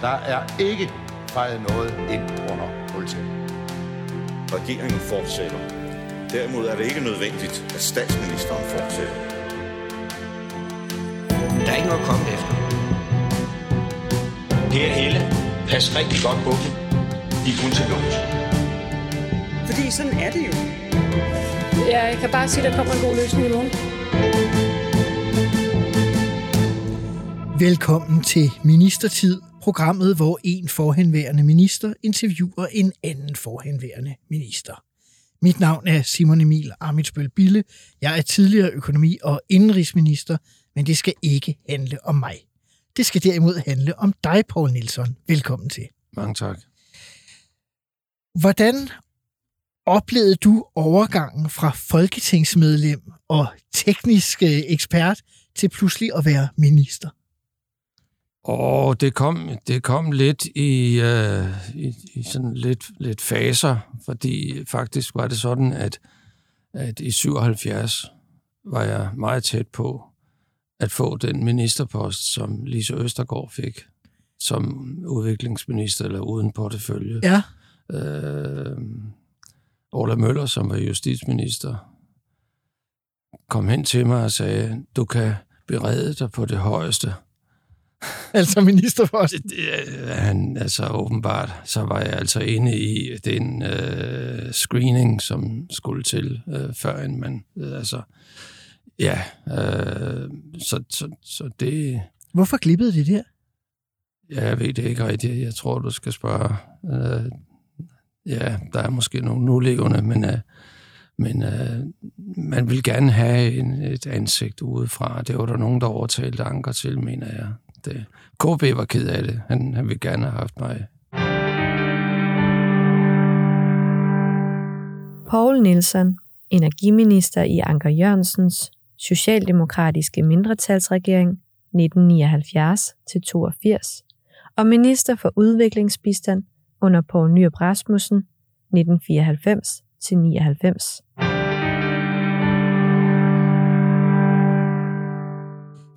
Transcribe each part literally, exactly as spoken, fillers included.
Der er ikke fejret noget ind under politikken. Regeringen fortsætter. Derimod er det ikke nødvendigt, at statsministeren fortsætter. Der er ikke noget at komme efter. Per Helle, pas rigtig godt på dem. De er kun til lås. Fordi sådan er det jo. Ja, jeg kan bare sige, at der kommer en god løsning i morgen. Velkommen til Ministertid, programmet, hvor en forhenværende minister interviewer en anden forhenværende minister. Mit navn er Simon Emil Ammitzbøll-Bille. Jeg er tidligere økonomi- og indenrigsminister, men det skal ikke handle om mig. Det skal derimod handle om dig, Poul Nielson. Velkommen til. Mange tak. Hvordan oplevede du overgangen fra folketingsmedlem og teknisk ekspert til pludselig at være minister? Og det kom det kom lidt i, øh, i, i sådan lidt lidt faser, fordi faktisk var det sådan at at i syvoghalvfjerds var jeg meget tæt på at få den ministerpost, som Lise Østergaard fik som udviklingsminister eller uden portefølje. Ja. Øh, Orla Møller, som var justitsminister, kom hen til mig og sagde: "Du kan berede dig på det højeste." Altså ministerposten? Han, altså åbenbart, så var jeg altså inde i den øh, screening, som skulle til, øh, før en man, øh, altså, ja, øh, så, så, så det... Hvorfor glippede det der? Ja, jeg ved det ikke rigtigt. Jeg tror, du skal spørge. Øh, ja, der er måske nogle nuliggende, men, øh, men øh, man vil gerne have en, et ansigt udefra. Det var der nogen, der overtalte Anker til, mener jeg. Det. K B var ked af det. Han, han ville gerne have haft mig. Poul Nielson, energiminister i Anker Jørgensens socialdemokratiske mindretalsregering nitten nioghalvfjerds til toogfirs og minister for udviklingsbistand under Poul Nyrup Rasmussen nitten fireoghalvfems til nioghalvfems.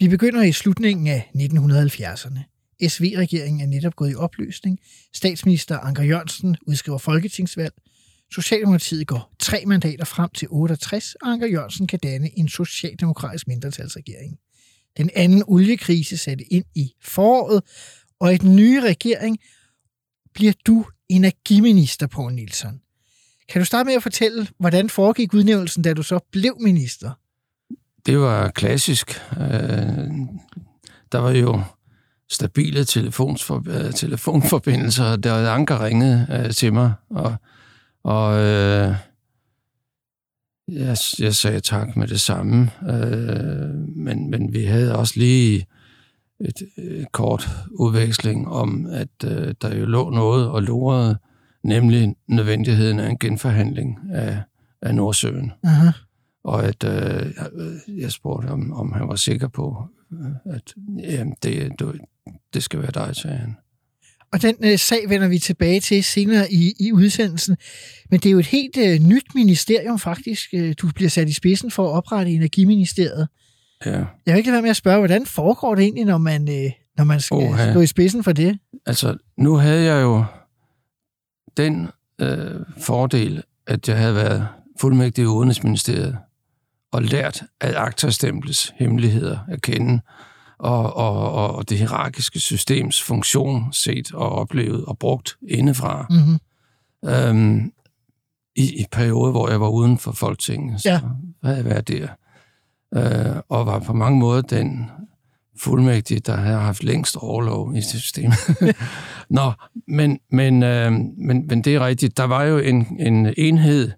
Vi begynder i slutningen af nitten halvfjerdserne. S V-regeringen er netop gået i opløsning. Statsminister Anker Jørgensen udskriver folketingsvalg. Socialdemokratiet går tre mandater frem til otteogtres, og Anker Jørgensen kan danne en socialdemokratisk mindretalsregering. Den anden oliekrise satte ind i foråret, og i den nye regering bliver du energiminister, Poul Nielson. Kan du starte med at fortælle, hvordan foregik udnævnelsen, da du så blev minister? Det var klassisk. Der var jo stabile telefonforbindelser, der var Anker ringede til mig, og, og jeg, jeg sagde tak med det samme. Men, men vi havde også lige et, et kort udveksling om, at der jo lå noget og lurede, nemlig nødvendigheden af en genforhandling af, af Nordsøen. Aha. Og at øh, jeg spurgte om, om han var sikker på, at jamen, det, du, det skal være dig, sagde han. Og den øh, sag vender vi tilbage til senere i, i udsendelsen. Men det er jo et helt øh, nyt ministerium faktisk. Du bliver sat i spidsen for at oprette Energiministeriet. Ja. Jeg vil ikke lade være med at spørge, hvordan foregår det egentlig, når man, øh, når man skal Oha. stå i spidsen for det? Altså, nu havde jeg jo den øh, fordel, at jeg havde været fuldmægtig i Udenrigsministeriet og lært at akterstemples hemmeligheder at kende, og, og, og det hierarkiske systems funktion set og oplevet og brugt indefra. Mm-hmm. Øhm, i, I perioder, hvor jeg var uden for Folketinget, så ja. havde jeg været der. Øh, og var på mange måder den fuldmægtige, der havde haft længst overlov i systemet. Nå, men, men, øh, men, men det er rigtigt. Der var jo en, en enhed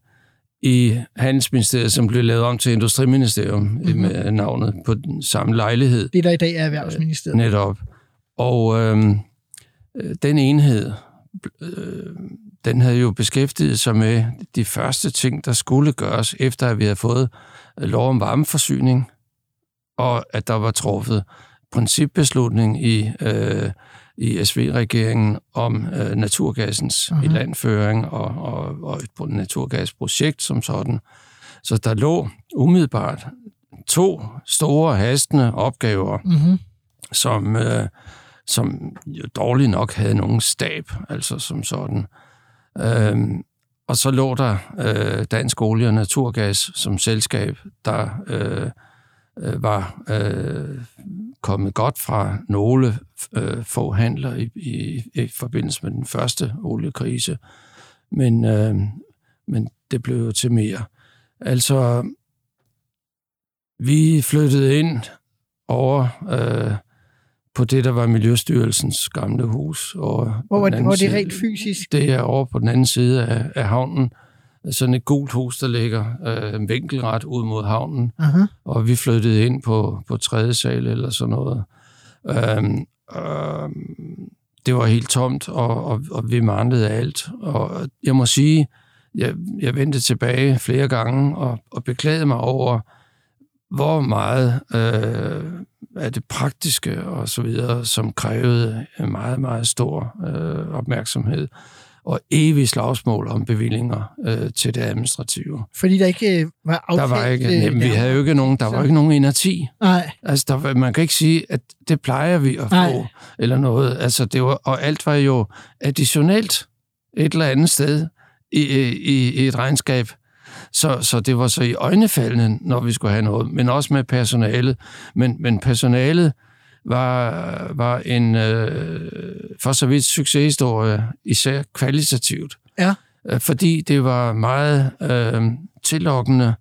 i Handelsministeriet, som blev lavet om til Industriministerium, mm-hmm. med navnet på den samme lejlighed. Det, der i dag er Erhvervsministeriet. Netop. Og øh, den enhed, øh, den havde jo beskæftiget sig med de første ting, der skulle gøres, efter at vi havde fået lov om varmeforsyning, og at der var truffet principbeslutning i, øh, i S V-regeringen om øh, naturgassens uh-huh. ilandføring og, og, og et naturgasprojekt som sådan. Så der lå umiddelbart to store hastende opgaver, uh-huh. som øh, som jo dårligt nok havde nogen stab, altså som sådan. Øhm, og så lå der øh, Dansk Olie og Naturgas som selskab, der øh, var øh, kommet godt fra nogle øh, få handler i, i, i forbindelse med den første oliekrise, men, øh, men det blev jo til mere. Altså, vi flyttede ind over øh, på det, der var Miljøstyrelsens gamle hus. Og hvor var det, det rent fysisk? Det er over på den anden side af, af havnen. Sådan et gult hus, der ligger øh, vinkelret ud mod havnen. Aha. Og vi flyttede ind på, på tredje sal eller sådan noget. Øhm, øhm, det var helt tomt, og, og, og vi manglede alt. Og jeg må sige, jeg, jeg vendte tilbage flere gange og, og beklagede mig over, hvor meget øh, af det praktiske og så videre, som krævede meget, meget stor øh, opmærksomhed og evige slagsmål om bevillinger øh, til det administrative. Fordi der ikke var aftalt... Der var ikke, nem, vi havde jo ikke nogen, der så... var ikke nogen inerti. Nej. Altså, der, man kan ikke sige, at det plejer vi at få, nej, eller noget. Altså, det var, og alt var jo additionelt et eller andet sted i, i, i et regnskab. Så, så det var så i øjnefaldene, når vi skulle have noget, men også med personalet. Men, men personalet var, var en øh, for så vidt succeshistorie, især kvalitativt. Ja. Fordi det var meget øh, tillokkende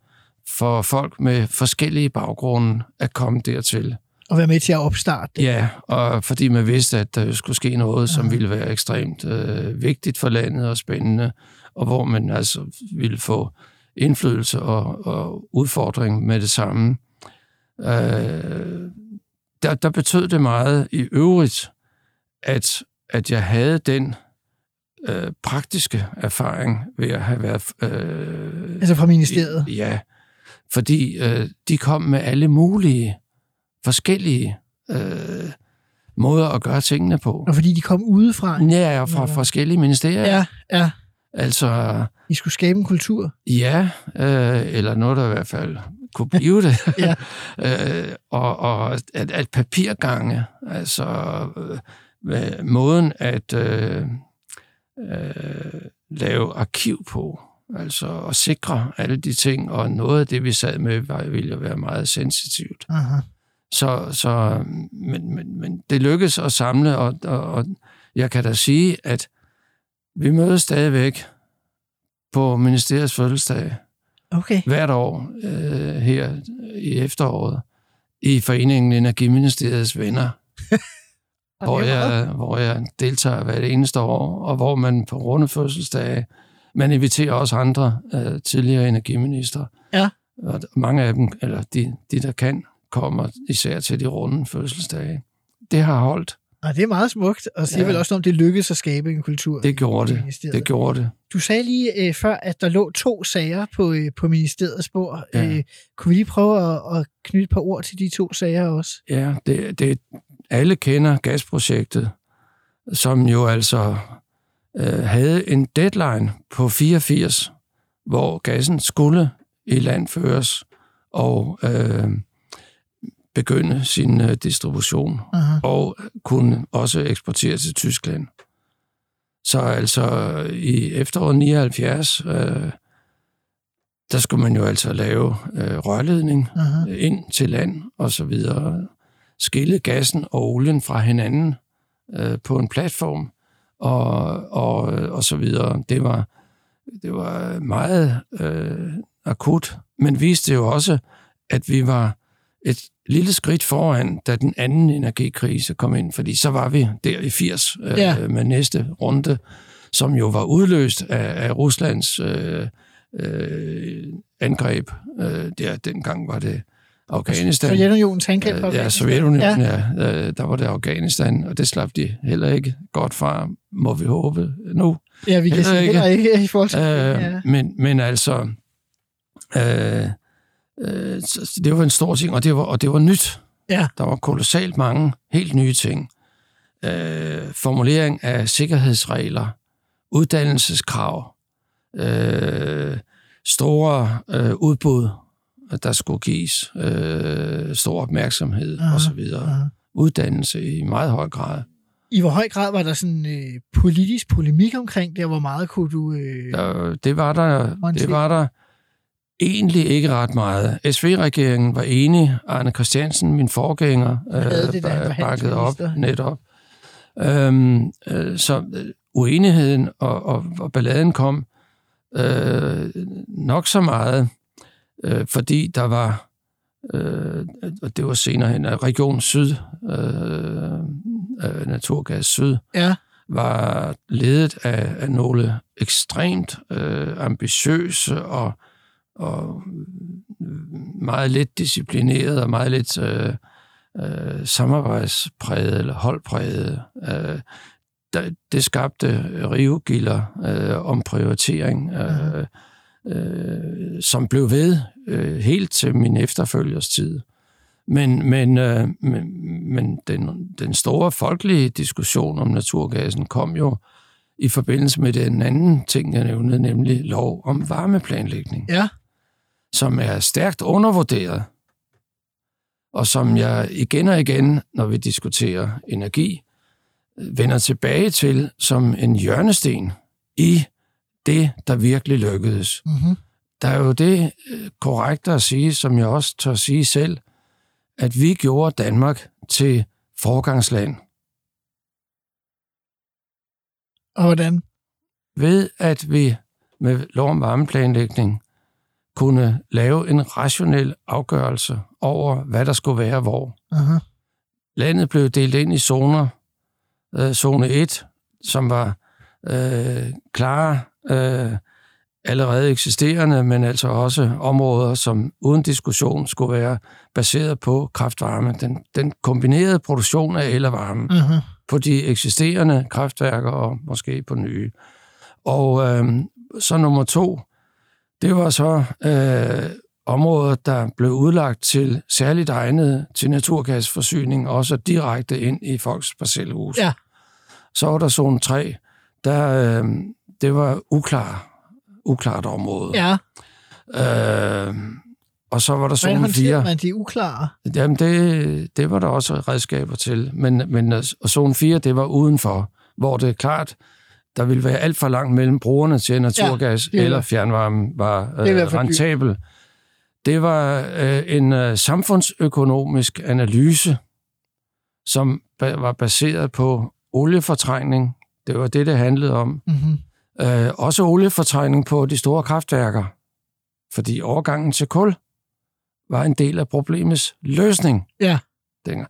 for folk med forskellige baggrunde at komme dertil. Og være med til at opstarte det. Ja, og fordi man vidste, at der skulle ske noget, som ville være ekstremt øh, vigtigt for landet og spændende, og hvor man altså ville få indflydelse og, og udfordring med det samme. Øh, der, der betød det meget i øvrigt, at, at jeg havde den øh, praktiske erfaring ved at have været... Øh, altså fra ministeriet? I, ja, fordi øh, de kom med alle mulige forskellige øh, måder at gøre tingene på. Og fordi de kom udefra? Ja, fra eller... forskellige ministerier. Ja, ja. Altså... I skulle skabe en kultur? Ja, øh, eller noget, der i hvert fald kunne blive det. Ja. øh, og og at, at papirgange, altså øh, måden at øh, øh, lave arkiv på, altså at sikre alle de ting, og noget af det, vi sad med, var, ville være meget sensitivt. Aha. Så, så men, men, men det lykkedes at samle, og, og, og jeg kan da sige, at vi mødes stadigvæk på ministeriets fødselsdag, okay, hvert år øh, her i efteråret i Foreningen Energiministeriets Venner, hvor, jeg, hvor jeg deltager hvert eneste år, og hvor man på runde fødselsdage, man inviterer også andre øh, tidligere energiminister. Ja. Og mange af dem, eller de, de der kan, kommer især til de runde fødselsdage. Det har holdt. Og det er meget smukt, og siger ja. vel også, om det lykkedes at skabe en kultur. Det gjorde det, det gjorde det. Du sagde lige øh, før, at der lå to sager på, øh, på ministeriets bord. Ja. Øh, kunne vi lige prøve at, at knytte et par ord til de to sager også? Ja, det, det, alle kender gasprojektet, som jo altså øh, havde en deadline på fireogfirs, hvor gassen skulle i land føres og... Øh, begynde sin uh, distribution, aha, og kunne også eksportere til Tyskland. Så altså i efteråret nioghalvfjerds, øh, der skulle man jo altså lave øh, rørledning, aha, ind til land og så videre, skille gassen og olien fra hinanden øh, på en platform og, og, og så videre. Det var, det var meget øh, akut, men viste jo også, at vi var et lille skridt foran, da den anden energikrise kom ind, fordi så var vi der i firs, ja, øh, med næste runde, som jo var udløst af, af Ruslands øh, øh, angreb. Øh, der, dengang var det Afghanistan. Sovjetunionens angreb på Afghanistan. Ja, Sovjetunionen, ja. ja øh, der var det Afghanistan, og det slap de heller ikke godt fra, må vi håbe nu. Ja, vi kan sige heller ikke i forhold til øh, ja. men, men altså... Øh, det var en stor ting, og det var, og det var nyt. Ja. Der var kolossalt mange helt nye ting. Øh, formulering af sikkerhedsregler, uddannelseskrav, øh, store øh, udbud, der skulle gives, øh, stor opmærksomhed, aha, og så videre. Aha. Uddannelse i meget høj grad. I hvor høj grad var der sådan øh, politisk polemik omkring det, hvor meget kunne du... Øh, der, det, var der, det var der egentlig ikke ret meget. S V-regeringen var enig. Arne Christiansen, min forgænger, øh, det, der, bakkede op netop. Øhm, øh, så uenigheden og, og, og balladen kom øh, nok så meget, øh, fordi der var... Øh, og det var senere hen, Region Syd, øh, øh, Naturgas Syd, ja. Var ledet af, af nogle ekstremt øh, ambitiøse og, og meget lidt disciplinerede og meget lidt øh, øh, samarbejdsprægede eller holdprægede. Øh, det skabte rivegilder øh, om prioritering, øh, Øh, som blev ved øh, helt til min efterfølgers tid. Men, men, øh, men, men den, den store folkelige diskussion om naturgassen kom jo i forbindelse med den anden ting, jeg nævnte, nemlig lov om varmeplanlægning, ja. Som er stærkt undervurderet, og som jeg igen og igen, når vi diskuterer energi, vender tilbage til som en hjørnesten i det, der virkelig lykkedes. Mm-hmm. Der er jo det korrekt at sige, som jeg også tør sige selv, at vi gjorde Danmark til foregangsland. Og hvordan? Ved at vi med lov om varmeplanlægning kunne lave en rationel afgørelse over, hvad der skulle være hvor. Uh-huh. Landet blev delt ind i zoner. Øh, zone et, som var øh, klare, Øh, allerede eksisterende, men altså også områder, som uden diskussion skulle være baseret på kraftvarme. Den, den kombinerede produktion af el og varme uh-huh. på de eksisterende kraftværker og måske på nye. Og øh, så nummer to, det var så øh, områder, der blev udlagt til særligt egnet til naturgasforsyning, også direkte ind i folks parcelhus. Ja. Så var der zone tre, der... Øh, det var uklar, uklart område. Ja. Øh, og så var der zone fire. Hvordan håndterer man de uklare? Jamen, det, det var der også redskaber til. Men, men og zone fire, det var udenfor, hvor det er klart, der ville være alt for langt mellem brugerne til naturgas, ja, eller fjernvarme var øh, rentabel. Det var øh, en øh, samfundsøkonomisk analyse, som ba- var baseret på oliefortrængning. Det var det, det handlede om. Mm-hmm. Øh, også oliefortrængning på de store kraftværker, fordi overgangen til kul var en del af problemets løsning. Ja. Den,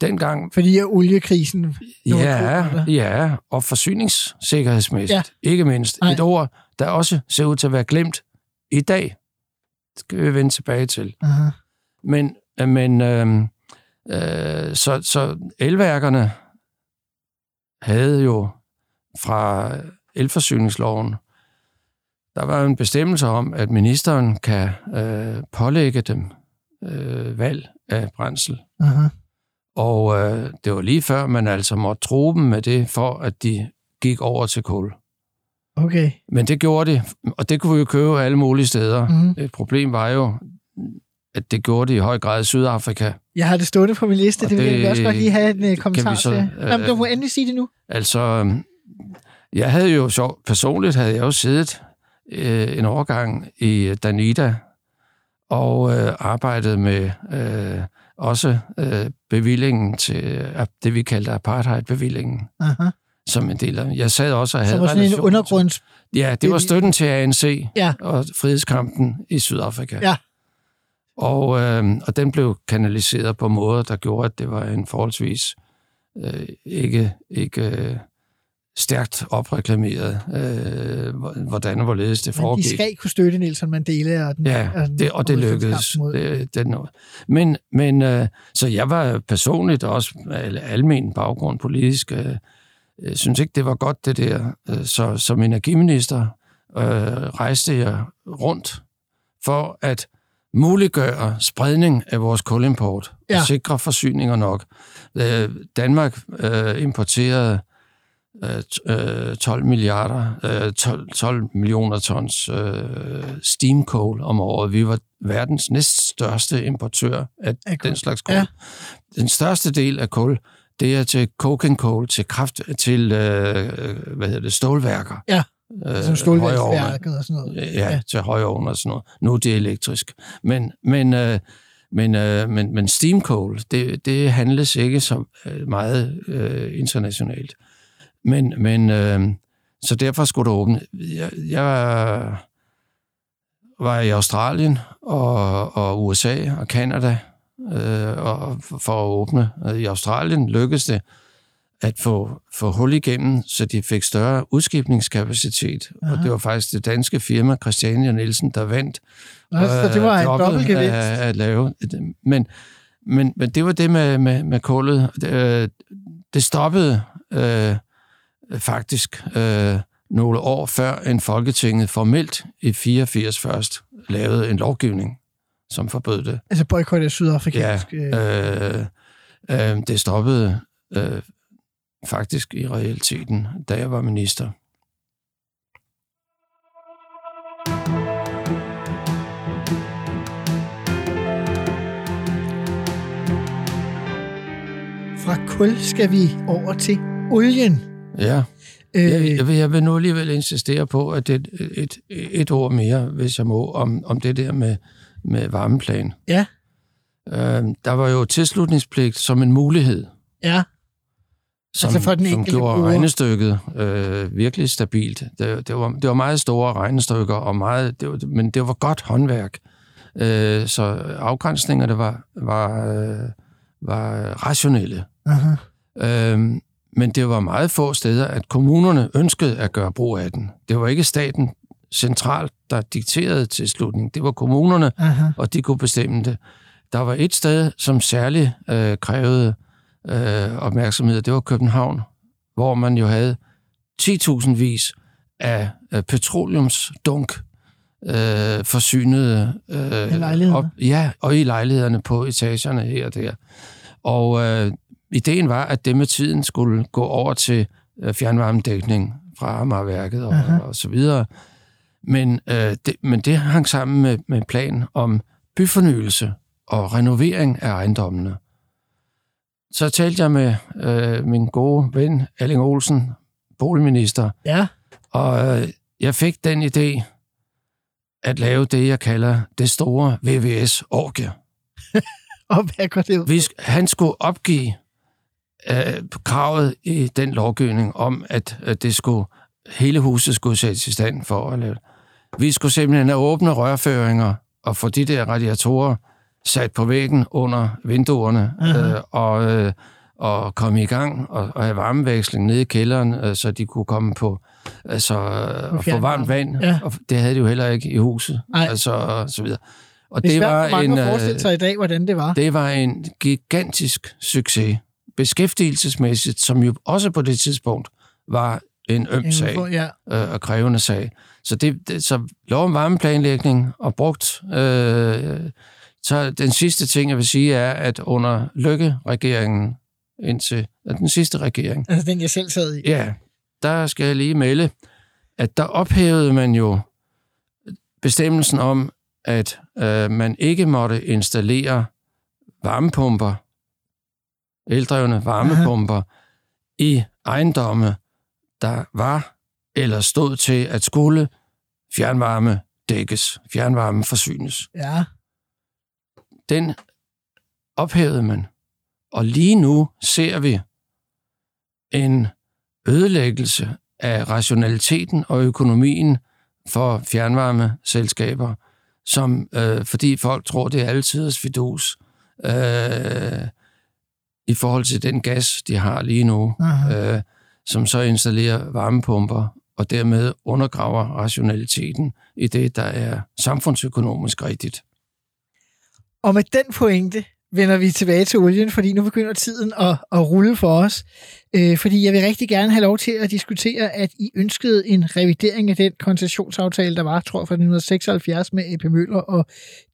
dengang... Fordi er oliekrisen... Ja, kul, ja, og forsyningssikkerhedsmæssigt, ja. Ikke mindst. Nej. Et ord, der også ser ud til at være glemt i dag. Det skal vi vende tilbage til. Aha. Men, men øh, øh, så, så elværkerne havde jo fra elforsyningsloven, der var en bestemmelse om, at ministeren kan øh, pålægge dem øh, valg af brændsel. Uh-huh. Og øh, det var lige før, man altså måtte true dem med det, for at de gik over til kul. Okay. Men det gjorde de, og det kunne vi jo købe alle mulige steder. Uh-huh. Et problem var jo, at det gjorde det i høj grad i Sydafrika. Jeg har det stået på min liste, og det vil jeg også godt lige have en kommentar så, til. Nå, men du må endelig sige det nu. Altså... Jeg havde jo så, personligt havde jeg jo siddet øh, en årgang i Danida og øh, arbejdet med øh, også øh, bevillingen til det, vi kaldte apartheid-bevillingen. Aha. Som en del af. Jeg sad også og havde... Så var sådan en undergrunds... Til, ja, det var støtten til A N C, ja. Og frihedskampen i Sydafrika. Ja. Og, øh, og den blev kanaliseret på måder, der gjorde, at det var en forholdsvis øh, ikke... ikke øh, stærkt opreklameret, øh, hvordan og hvorledes det foregik. Men de skal kunne støtte Nelson Mandela og den... Ja, og, den, det, og det lykkedes. Det, det, men, men øh, så jeg var personligt også almen baggrund politisk. Øh, jeg synes ikke, det var godt det der. Så som energiminister øh, rejste jeg rundt for at muliggøre spredning af vores kulimport, ja. Og sikre forsyninger nok. Øh, Danmark øh, importerede tolv milliarder, tolv millioner tons steam coal om året. Vi var verdens næststørste importør af, af den slags kul. Ja. Den største del af kul, Det er til coke and coal, til kraft, til øh, hvad hedder det, stålværker. Ja. Som stålværket og sådan noget. Ja, ja, til højovn og sådan noget. Nu er det elektrisk. Men, men, øh, men, øh, men, men steam coal, det, det handles ikke så meget øh, internationalt. Men, men øh, så derfor skulle det åbne. Jeg, jeg var i Australien og, og U S A og Canada øh, og for at åbne. I Australien lykkedes det at få, få hul igennem, så de fik større udskibningskapacitet. Aha. Og det var faktisk det danske firma, Christiania Nielsen, der vandt. Nå, så det var en dobbeltgevinst. At, at lave. Men, men, men det var det med, med, med kullet. Det, det stoppede øh, faktisk øh, nogle år før, en Folketinget formelt i fireogfirs først lavede en lovgivning, som forbød det. Altså boykot af sydafrikansk... Ja, øh, øh, det stoppede... Øh, faktisk i realiteten, da jeg var minister. Fra kul skal vi over til olien. Ja, jeg, jeg, vil, jeg vil nu alligevel insistere på, at det er et, et, et ord mere, hvis jeg må, om, om det der med, med varmeplan. Ja. Øh, der var jo tilslutningspligt som en mulighed. Ja. Som, altså for den som gjorde bruger. Regnestykket øh, virkelig stabilt. Det, det, var, det var meget store regnestykker, og meget, det var, men det var godt håndværk. Øh, så afgrænsningerne var, var, øh, var rationelle. Øh, men det var meget få steder, at kommunerne ønskede at gøre brug af den. Det var ikke staten centralt, der dikterede tilslutningen. Det var kommunerne, aha, og de kunne bestemme det. Der var et sted, som særligt øh, krævede Øh, opmærksomhed, det var København, hvor man jo havde ti tusind vis af øh, petroleumsdunk øh, forsynede øh, op, ja, og i lejlighederne på etagerne her og der. Og øh, ideen var, at det med tiden skulle gå over til øh, fjernvarmedækning fra Amagerværket og, og så videre. Men, øh, det, men det hang sammen med, med en plan om byfornyelse og renovering af ejendommene. Så talte jeg med øh, min gode ven, Alling Olsen, boligminister, ja, og øh, jeg fik den idé at lave det, jeg kalder det store V V S-orgie. Og hvad går det ud? Vi, han skulle opgive øh, kravet i den lovgivning om, at, at det skulle, hele huset skulle sættes i stand for at lave. Vi skulle simpelthen have åbne rørføringer og få de der radiatorer sat på væggen under vinduerne øh, og, øh, og komme i gang og, og have varmeveksling nede i kælderen, øh, så de kunne komme på altså, øh, og få varmt vand. Ja. Og det havde de jo heller ikke i huset. Altså, og så videre. Og det, det var for mange en, at forestille sig i dag, hvordan det var. Det var en gigantisk succes. Beskæftigelsesmæssigt, som jo også på det tidspunkt var en øm sag øh, og krævende sag. Så, det, det, så lov om varmeplanlægning og brugt... Øh, Så den sidste ting, jeg vil sige, er, at under Løkke-regeringen indtil den sidste regering... Altså den, jeg selv sad i. Ja, der skal jeg lige melde, at der ophævede man jo bestemmelsen om, at øh, man ikke måtte installere varmepumper, eldrevne varmepumper, aha, i ejendomme, der var eller stod til at skulle fjernvarme dækkes, fjernvarme forsynes. Ja. Den ophævede man. Og lige nu ser vi en ødelæggelse af rationaliteten og økonomien for fjernvarmeselskaber, som, øh, fordi folk tror, det er altidens fidus, øh, i forhold til den gas, de har lige nu, øh, som så installerer varmepumper og dermed undergraver rationaliteten i det, der er samfundsøkonomisk rigtigt. Og med den pointe vender vi tilbage til olien, fordi nu begynder tiden at, at rulle for os. Øh, fordi jeg vil rigtig gerne have lov til at diskutere, at I ønskede en revidering af den koncessionsaftale, der var, tror jeg, fra nitten seksoghalvfjerds med A P Møller og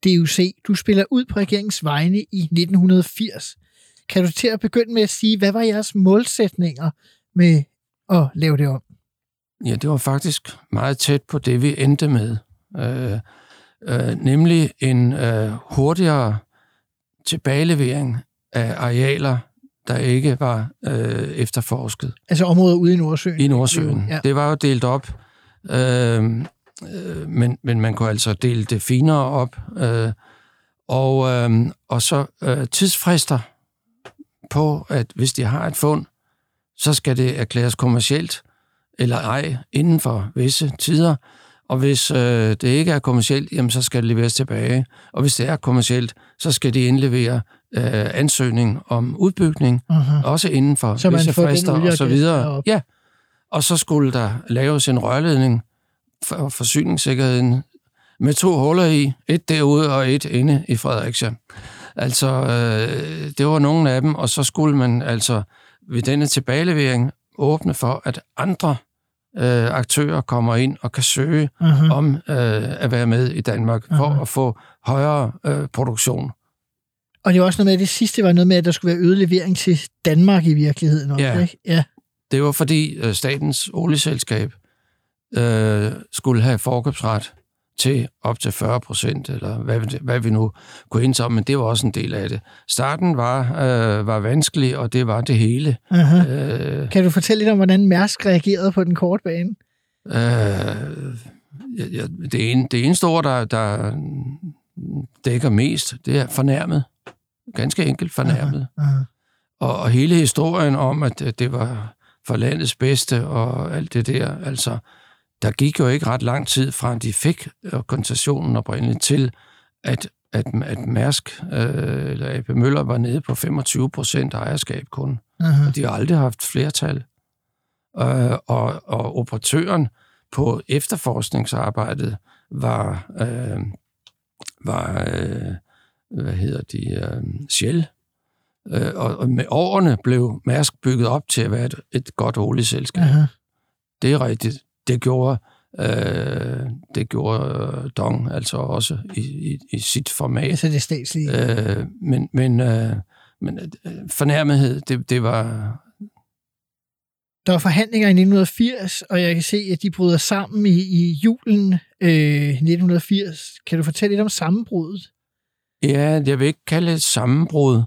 D U C. Du spiller ud på regeringens vegne i nitten firs. Kan du til at begynde med at sige, hvad var jeres målsætninger med at lave det om? Ja, det var faktisk meget tæt på det, vi endte med. Øh Uh, nemlig en uh, hurtigere tilbagelevering af arealer, der ikke var øh, efterforsket. Altså områder ude i Nordsøen? I Nordsøen. Ja. Det var jo delt op, øh, øh, men, men man kunne altså dele det finere op. Øh, og, øh, og så øh, tidsfrister på, at hvis de har et fund, så skal det erklæres kommercielt eller ej inden for visse tider. Og hvis øh, det ikke er kommercielt, jamen, så skal det leveres tilbage. Og hvis det er kommercielt, så skal de indlevere øh, ansøgning om udbygning, uh-huh. også inden for så visse frister og så videre. Ja. Og så skulle der laves en rørledning for forsyningssikkerheden med to huller i, et derude og et inde i Fredericia. Altså, øh, det var nogle af dem, og så skulle man altså ved denne tilbagelevering åbne for, at andre øh, aktører kommer ind og kan søge uh-huh. om øh, at være med i Danmark for uh-huh. at få højere øh, produktion. Og det var også noget med, at det sidste var noget med, at der skulle være øget levering til Danmark i virkeligheden. Også, ja. Ikke? Ja, det var fordi øh, statens olieselskab øh, skulle have forkøbsret til op til fyrre procent, eller hvad, hvad vi nu kunne indse om, men det var også en del af det. Starten var, øh, var vanskelig, og det var det hele. Øh, kan du fortælle lidt om, hvordan Mærsk reagerede på den korte bane? Øh, ja, det, en, det eneste ord, der, der dækker mest, det er fornærmet. Ganske enkelt fornærmet. Aha, aha. Og, og hele historien om, at det var for landets bedste, og alt det der, altså... Der gik jo ikke ret lang tid fra, at de fik koncessionen oprindeligt til, at, at, at Mærsk øh, eller A P. Møller var nede på femogtyve procent ejerskab kun. Uh-huh. Og de har aldrig haft flertal. Øh, og, og operatøren på efterforskningsarbejdet var, øh, var øh, hvad hedder de, øh, Shell. Øh, og, og med årene blev Mærsk bygget op til at være et, et godt olieselskab. Uh-huh. Det er rigtigt. Det gjorde, øh, det gjorde Dong altså også i, i, i sit format. Altså det statslige. Øh, men men, øh, men fornærmethed, det, det var... Der var forhandlinger i nitten firs, og jeg kan se, at de bryder sammen i, i julen øh, nitten firs. Kan du fortælle lidt om sammenbruddet? Ja, jeg vil ikke kalde det sammenbrud.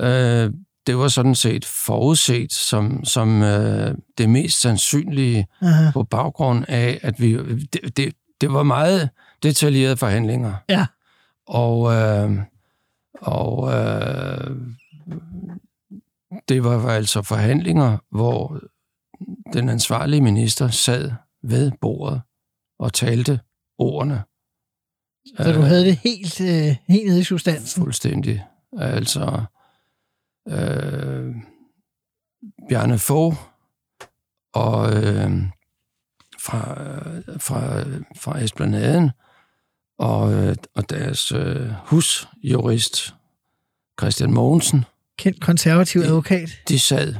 Øh, Det var sådan set forudset som, som øh, det mest sandsynlige aha. på baggrund af, at vi... Det, det, det var meget detaljerede forhandlinger. Ja. Og, øh, og øh, det var altså forhandlinger, hvor den ansvarlige minister sad ved bordet og talte ordene. Så du havde det helt, øh, helt nede i substansen? Fuldstændig. Altså... Øh, Bjarne Fog og øh, fra fra fra Esplanaden og og deres øh, husjurist Christian Mogensen, kendt konservativ advokat. De, de sad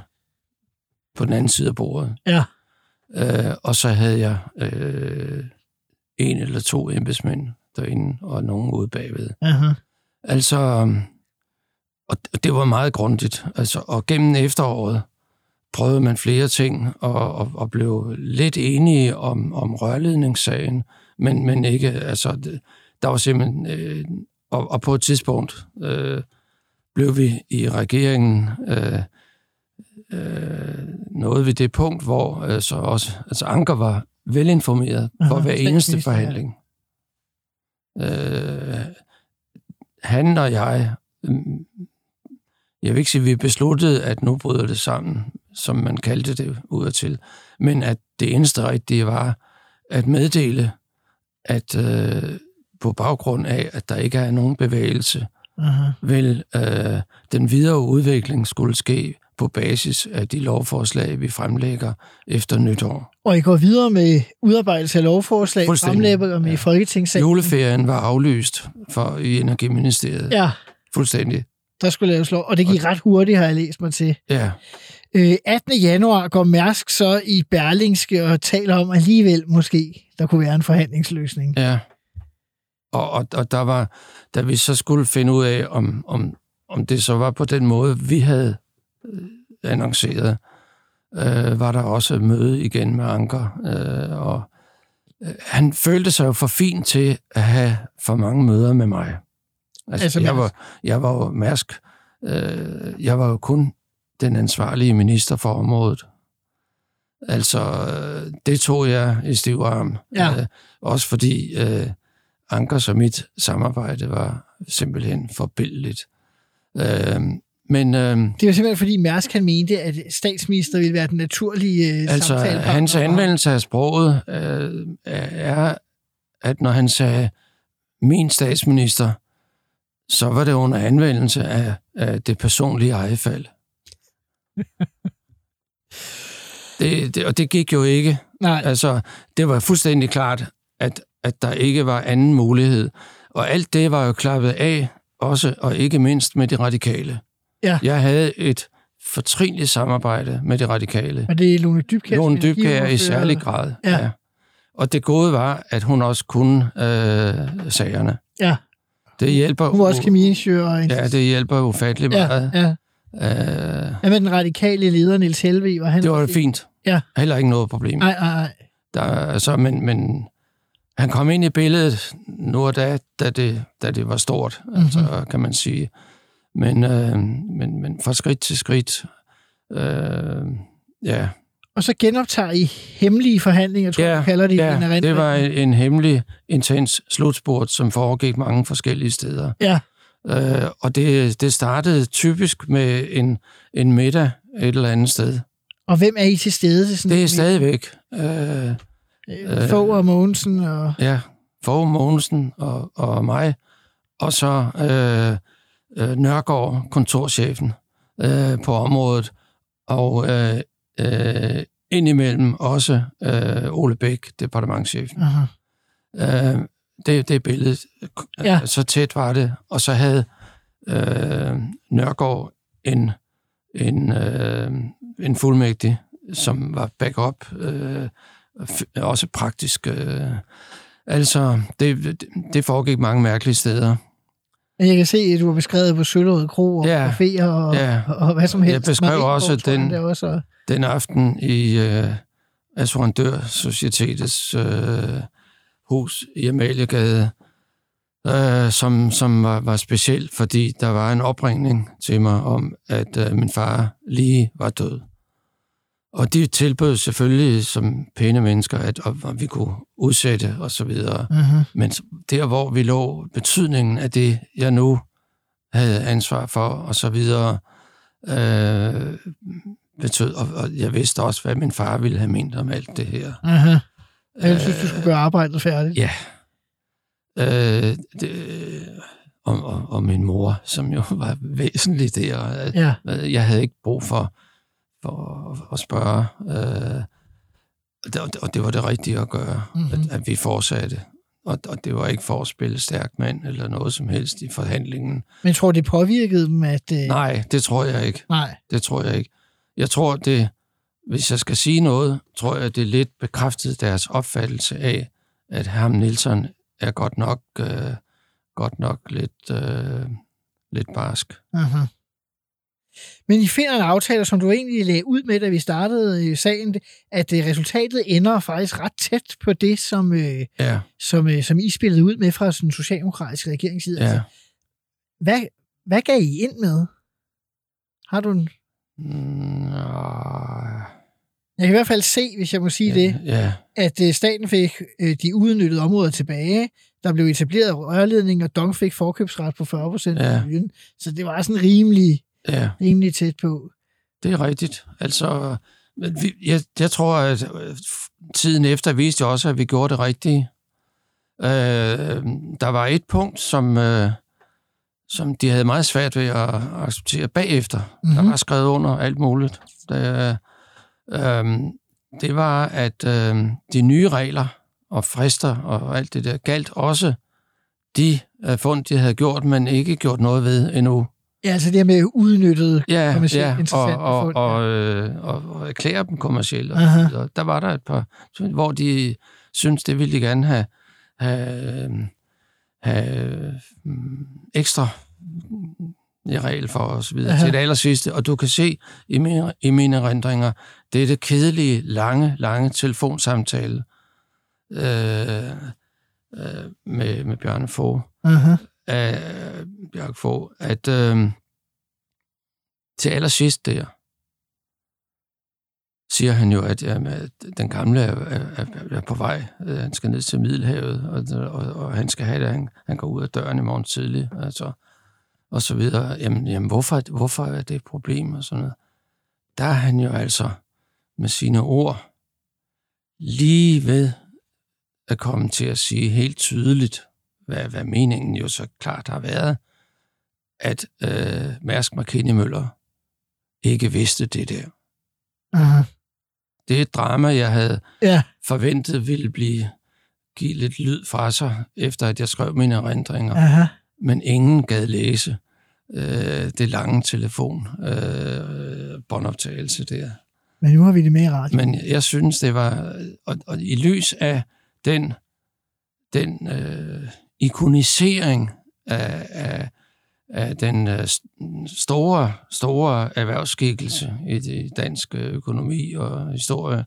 på den anden side af bordet. Ja. Øh, og så havde jeg øh, en eller to embedsmænd derinde og nogen ude bagved. Aha. Altså og det var meget grundigt. Altså, og gennem efteråret prøvede man flere ting og, og, og blev lidt enige om, om rørledningssagen, men, men ikke, altså, det, der var simpelthen, øh, og, og på et tidspunkt øh, blev vi i regeringen øh, øh, nået ved det punkt, hvor altså, også, altså Anker var velinformeret for hver eneste forhandling. Øh, han og jeg... Øh, Jeg vil ikke sige, at vi besluttede, at nu bryder det sammen, som man kaldte det udadtil, men at det eneste rigtige var at meddele, at øh, på baggrund af, at der ikke er nogen bevægelse, aha. vil øh, den videre udvikling skulle ske på basis af de lovforslag, vi fremlægger efter nytår. Og I går videre med udarbejdelse af lovforslag, fremlægger med ja. Folketingssalen. Juleferien var aflyst for, i Energiministeriet. Ja. Fuldstændig. Der skulle laves lov, og det gik ret hurtigt, har jeg læst mig til. Ja. Øh, attende januar går Mærsk så i Berlingske og taler om alligevel måske, der kunne være en forhandlingsløsning. Ja, og, og, og der var, da vi så skulle finde ud af, om, om, om det så var på den måde, vi havde annonceret, øh, var der også et møde igen med Anker. Øh, og øh, han følte sig jo for fin til at have for mange møder med mig. Altså, altså jeg var, jeg var jo Mærsk. Øh, jeg var jo kun den ansvarlige minister for området. Altså, det tog jeg i stiv arm. Ja. Øh, også fordi øh, Ankers og mit samarbejde var simpelthen forbilledligt. Øh, men, øh, det var simpelthen, fordi Mærsk han mente, at statsminister ville være den naturlige øh, altså, samtalepartner. Altså, hans anvendelse af sproget øh, er, at når han sagde, min statsminister, så var det under anvendelse af, af det personlige ejefald. Det, det, og det gik jo ikke. Nej. Altså, det var fuldstændig klart, at, at der ikke var anden mulighed. Og alt det var jo klappet af, også og ikke mindst med de radikale. Ja. Jeg havde et fortrinligt samarbejde med de radikale. Og det er Lone Dybgaard? Lone Dybgaard i særlig grad, ja. ja. Og det gode var, at hun også kunne øh, sagerne. Ja. Det hjælper... Hun var også kemiingeniør. Og ja, det hjælper ufattelig meget. Ja, ja. Æh, ja, med den radikale leder, Niels Helveg, var han... Det var jo fint. Ja. Heller ikke noget problem. Nej, nej, nej. Men, men han kom ind i billedet nu og da, da det, da det var stort, mm-hmm. altså, kan man sige. Men, øh, men, men fra skridt til skridt, øh, ja... Og så genoptager I hemmelige forhandlinger, tror jeg, ja, kalder det. Ja, en det var en, en hemmelig, intens slutspurt, som foregik mange forskellige steder. Ja. Øh, og det, det startede typisk med en, en middag et eller andet sted. Og hvem er I til stede? Til sådan det er stadigvæk. Øh, Fog og Mogensen og... Ja, Fog, Mogensen og, og mig. Og så øh, øh, Nørgaard, kontorchefen øh, på området. Og... Øh, Øh, indimellem også øh, Ole Bæk, departementschefen. Øh, det, det billede, ja. Så tæt var det. Og så havde øh, Nørgaard en, en, øh, en fuldmægtig, som var back-up, øh, også praktisk. Øh. Altså, det, det foregik mange mærkelige steder. Jeg kan se, at du har beskrevet på Søllerød Kro og ja, caféer og, ja. og, og hvad som helst. Jeg beskrev også den, der også. den aften i øh, Assurandør-Societetets øh, hus i Amaliegade, øh, som, som var, var speciel, fordi der var en opringning til mig om, at øh, min far lige var død. Og de tilbød selvfølgelig som pæne mennesker, at, at vi kunne udsætte osv. Uh-huh. Men der, hvor vi lå, betydningen af det, jeg nu havde ansvar for osv., øh, betød, og, og jeg vidste også, hvad min far ville have ment om alt det her. Uh-huh. Jeg synes, du skulle gøre arbejdet færdigt. Ja. Øh, det, og, og, og min mor, som jo var væsentlig der. At, yeah. Jeg havde ikke brug for... for at spørge. Øh, og det var det rigtige at gøre, mm-hmm. at, at vi fortsatte. Og, og det var ikke for at spille stærk mand eller noget som helst i forhandlingen. Men tror du, det påvirkede dem? At, øh... Nej, det tror jeg ikke. Nej. Det tror jeg ikke. Jeg tror, det, hvis jeg skal sige noget, tror jeg, det lidt bekræftede deres opfattelse af, at ham Nielsen er godt nok, øh, godt nok lidt, øh, lidt barsk. Mhm. Men I finder en aftale, som du egentlig lagde ud med, da vi startede sagen, at resultatet ender faktisk ret tæt på det, som, ja. som, som I spillede ud med fra den socialdemokratiske regeringsside. Ja. Altså, hvad, hvad gav I ind med? Har du en... Nå. Jeg kan i hvert fald se, hvis jeg må sige ja, det, ja. at staten fik de udnyttede områder tilbage. Der blev etableret rørledning, og Dong fik forkøbsret på fyrre procent ja. af miljøen. Så det var sådan rimelig... Ja. Rimelig tæt på. Det er rigtigt. Altså, jeg, jeg tror, at tiden efter viste også, at vi gjorde det rigtige. Øh, der var et punkt, som, øh, som de havde meget svært ved at acceptere bagefter. Mm-hmm. Der var skrevet under alt muligt. Det, øh, det var, at øh, de nye regler og frister og alt det der galt også de fund, de havde gjort, men ikke gjort noget ved endnu. Ja, altså det her med udnyttede ja, kommercielle ja, interessante og, fund. Og, og, øh, og, og erklære dem kommercielle. Uh-huh. Der var der et par, hvor de synes det ville de gerne have, have, have ekstra i regel for os videre uh-huh. til det allersidste. Og du kan se i mine, i mine erindringer, det er det kedelige, lange, lange telefonsamtale øh, øh, med, med Bjarne Fog. Uh-huh. Af Bjarke Fog, at øh, til allersidst der, siger han jo, at jamen, den gamle er, er, er på vej. Han skal ned til Middelhavet, og, og, og han skal have det. Han, han går ud af døren i morgen tidlig, altså, og så videre. Jamen, jamen hvorfor, hvorfor er det et problem? Og sådan noget. Der er han jo altså med sine ord lige ved at komme til at sige helt tydeligt, hvad, hvad meningen jo så klart har været, at øh, Mærsk Mc-Kinney Møller ikke vidste det der. Uh-huh. Det er et drama, jeg havde yeah. forventet ville blive give lidt lyd fra sig, efter at jeg skrev mine erindringer. Uh-huh. Men ingen gad læse øh, det lange telefonbåndoptagelse øh, der. Men nu har vi det med i radio. Men jeg synes, det var... Og, og i lys af den, den øh, ikonisering af... af den store, store erhvervsskikkelse i dansk økonomi og historie,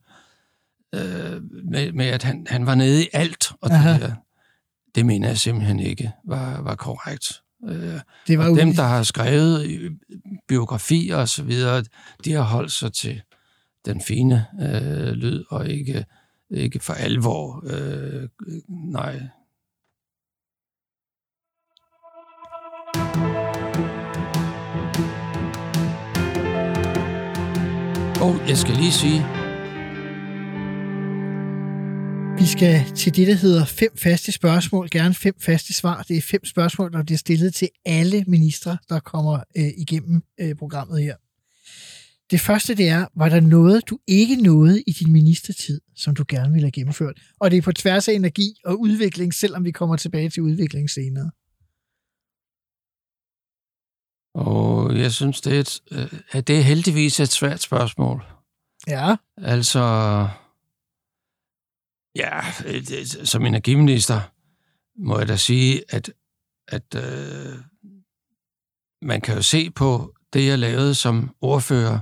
med, med at han, han var nede i alt, og det, der, det mener jeg simpelthen ikke var, var korrekt. Det var dem, der har skrevet biografier og så videre, de har holdt sig til den fine øh, lyd, og ikke, ikke for alvor. Øh, nej. Og jeg skal lige sige... Vi skal til det, der hedder fem faste spørgsmål. Gerne fem faste svar. Det er fem spørgsmål, der bliver stillet til alle ministre, der kommer øh, igennem øh, programmet her. Det første, det er, var der noget, du ikke nåede i din ministertid, som du gerne ville have gennemført? Og det er på tværs af energi og udvikling, selvom vi kommer tilbage til udvikling senere. Og jeg synes, det er, et, at det er heldigvis et svært spørgsmål. Ja. Altså, ja, som energiminister må jeg da sige, at, at øh, man kan jo se på det, jeg lavede som ordfører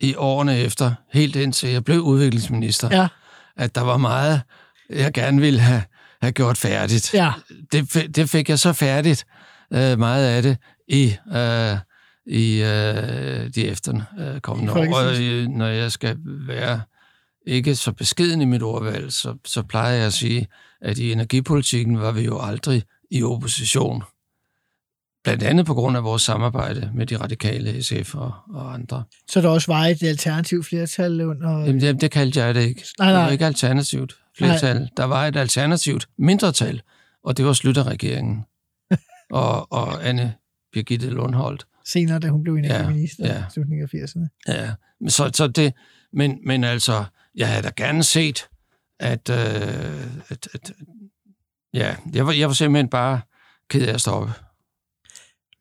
i årene efter, helt indtil jeg blev udviklingsminister, ja. At der var meget, jeg gerne ville have, have gjort færdigt. Ja. Det, det fik jeg så færdigt, øh, meget af det, i, øh, i øh, de efterkommende øh, år. Og, når jeg skal være ikke så beskeden i mit ordvalg, så, så plejer jeg at sige, at i energipolitikken var vi jo aldrig i opposition. Blandt andet på grund af vores samarbejde med de radikale, S F og, og andre. Så der også var et alternativt flertal under... Jamen, det, det kaldte jeg det ikke. Nej, nej. Det var ikke alternativt flertal. Nej. Der var et alternativt mindretal, og det var Schlüter-regeringen. og, og Anne... Birgitte Lundholt. Senere, da hun blev energiminister ja, ja. I slutningen af firserne. Ja, så, så det, men, men altså, jeg havde da gerne set, at, øh, at, at ja, jeg var, jeg var simpelthen bare ked af at stoppe.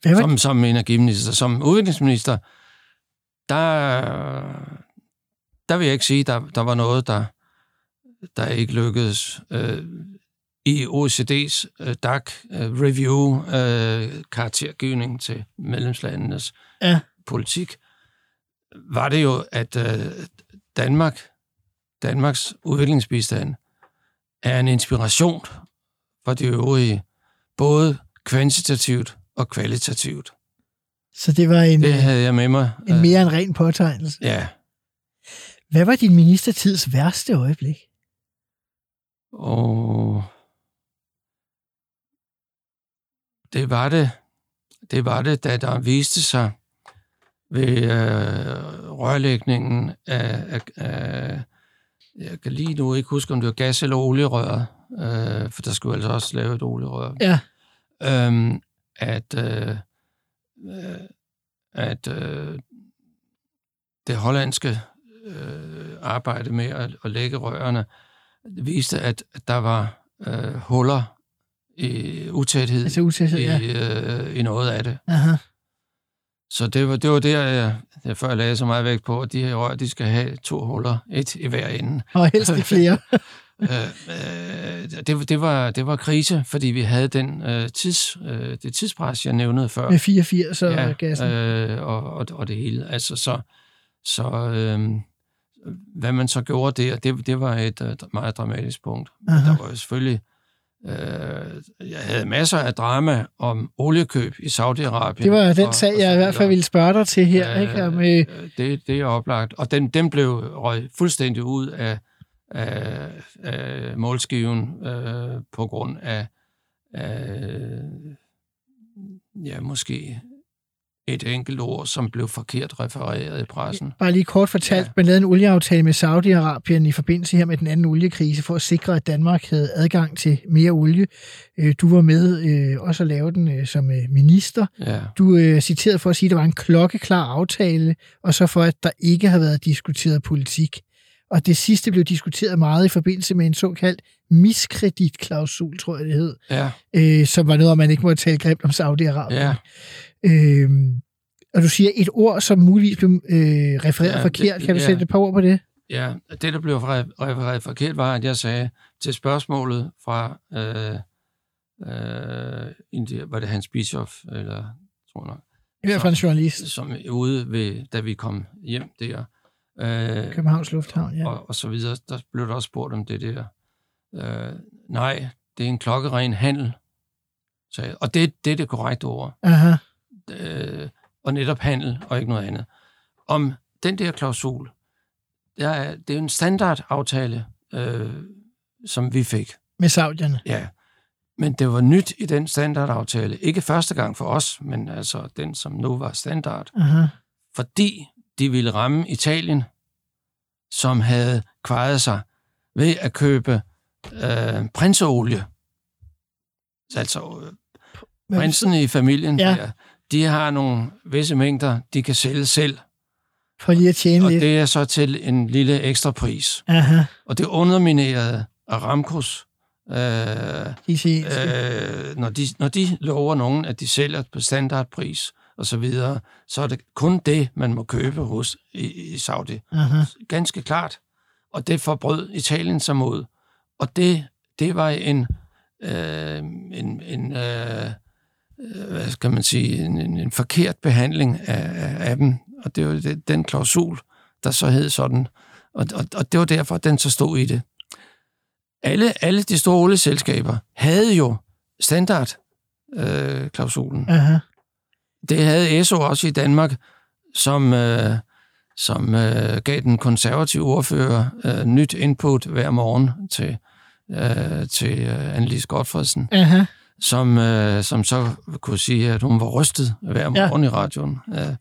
Som, som energiminister, som udviklingsminister, der, der vil jeg ikke sige, der, der var noget, der, der ikke lykkedes. Øh, I O E C D's uh, D A C-review-karaktergivning uh, uh, til medlemslandenes ja. Politik, var det jo, at uh, Danmark, Danmarks udviklingsbistand er en inspiration for de øvrige, både kvantitativt og kvalitativt. Så det var en, det havde jeg med mig, en mere uh, en ren påtegnelse? Ja. Hvad var din ministertids værste øjeblik? Og det var det, det var det, da der viste sig ved øh, rørlægningen af, af, jeg kan lige nu ikke huske, om det var gas- eller olierøret, øh, for der skulle altså også lave et olierør, ja. øhm, at, øh, at øh, det hollandske øh, arbejde med at, at lægge rørene, viste, at der var øh, huller i utæthed, altså utæthed i, ja. øh, i noget af det. Aha. Så det var, det var der, jeg, jeg før lagde så meget vægt på, at de her rør, de skal have to huller, et i hver ende. Og helst ikke flere. øh, øh, det, det, var, det var krise, fordi vi havde den, øh, tids, øh, det tidspres, jeg nævnede før. Med fireogfirs og ja, gassen. Øh, og, og, og det hele. Altså så... så øh, hvad man så gjorde der, det, det var et meget dramatisk punkt. Aha. Der var jo selvfølgelig Jeg havde masser af drama om oliekøb i Saudi-Arabien. Det var den sag, jeg i hvert fald ville spørge dig til her. Øh, ikke? Med... Det, det er oplagt. Og den, den blev røget fuldstændig ud af, af, af målskiven øh, på grund af, af ja, måske et enkelt ord, som blev forkert refereret i pressen. Bare lige kort fortalt, ja. Man lavede en olieaftale med Saudi-Arabien i forbindelse her med den anden oliekrise, for at sikre, at Danmark havde adgang til mere olie. Du var med også at lave den som minister. Ja. Du er citeret for at sige, at det var en klokkeklar aftale, og så for, at der ikke har været diskuteret politik. Og det sidste blev diskuteret meget i forbindelse med en såkaldt miskreditklausul, tror jeg det hed, ja. øh, som var noget, om man ikke måtte tale grimt om Saudi-Arabien. Ja. Øh, og du siger et ord, som muligvis blev øh, refereret ja, forkert. Kan det, du sætte ja. et par ord på det? Ja, det, der blev refereret forkert, var, at jeg sagde til spørgsmålet fra, øh, øh, India, var det Hans Bischof, eller tror nok. I hvert fald en journalist. Som ude ved, da vi kom hjem der. Øh, Københavns Lufthavn, ja. Og, og så videre. Der blev der også spurgt om det der. Øh, nej, det er en klokkeren handel. Så, og det, det er det korrekte ord. Aha. Øh, og netop handel, og ikke noget andet. Om den der klausul, der er, det er en standardaftale, øh, som vi fik. Med saudierne? Ja. Men det var nyt i den standardaftale. Ikke første gang for os, men altså den, som nu var standard. Aha. Fordi de ville ramme Italien, som havde kvaret sig ved at købe øh, prinseolie. Altså øh, prinsen i familien, ja. Der, de har nogle visse mængder, de kan sælge selv. For lige at tjene og lidt. Og det er så til en lille ekstra pris. Aha. Og det underminerede Aramcos, øh, øh, når, de, når de lover nogen, at de sælger på standardpris, og så videre, så er det kun det, man må købe hos i, i Saudi. Aha. Ganske klart. Og det forbrød Italien sig mod. Og det, det var en, øh, en, en øh, hvad skal man sige, en, en, en forkert behandling af, af dem. Og det var det, den klausul, der så hed sådan. Og, og, og det var derfor, den så stod i det. Alle, alle de store olieselskaber havde jo standardklausulen. Øh, Aha. Det havde E S O også i Danmark, som, øh, som øh, gav den konservative ordfører øh, nyt input hver morgen til, øh, til øh, Annelise Godfredsen, uh-huh. som, øh, som så kunne sige, at hun var rystet hver morgen ja. I radioen. Øh,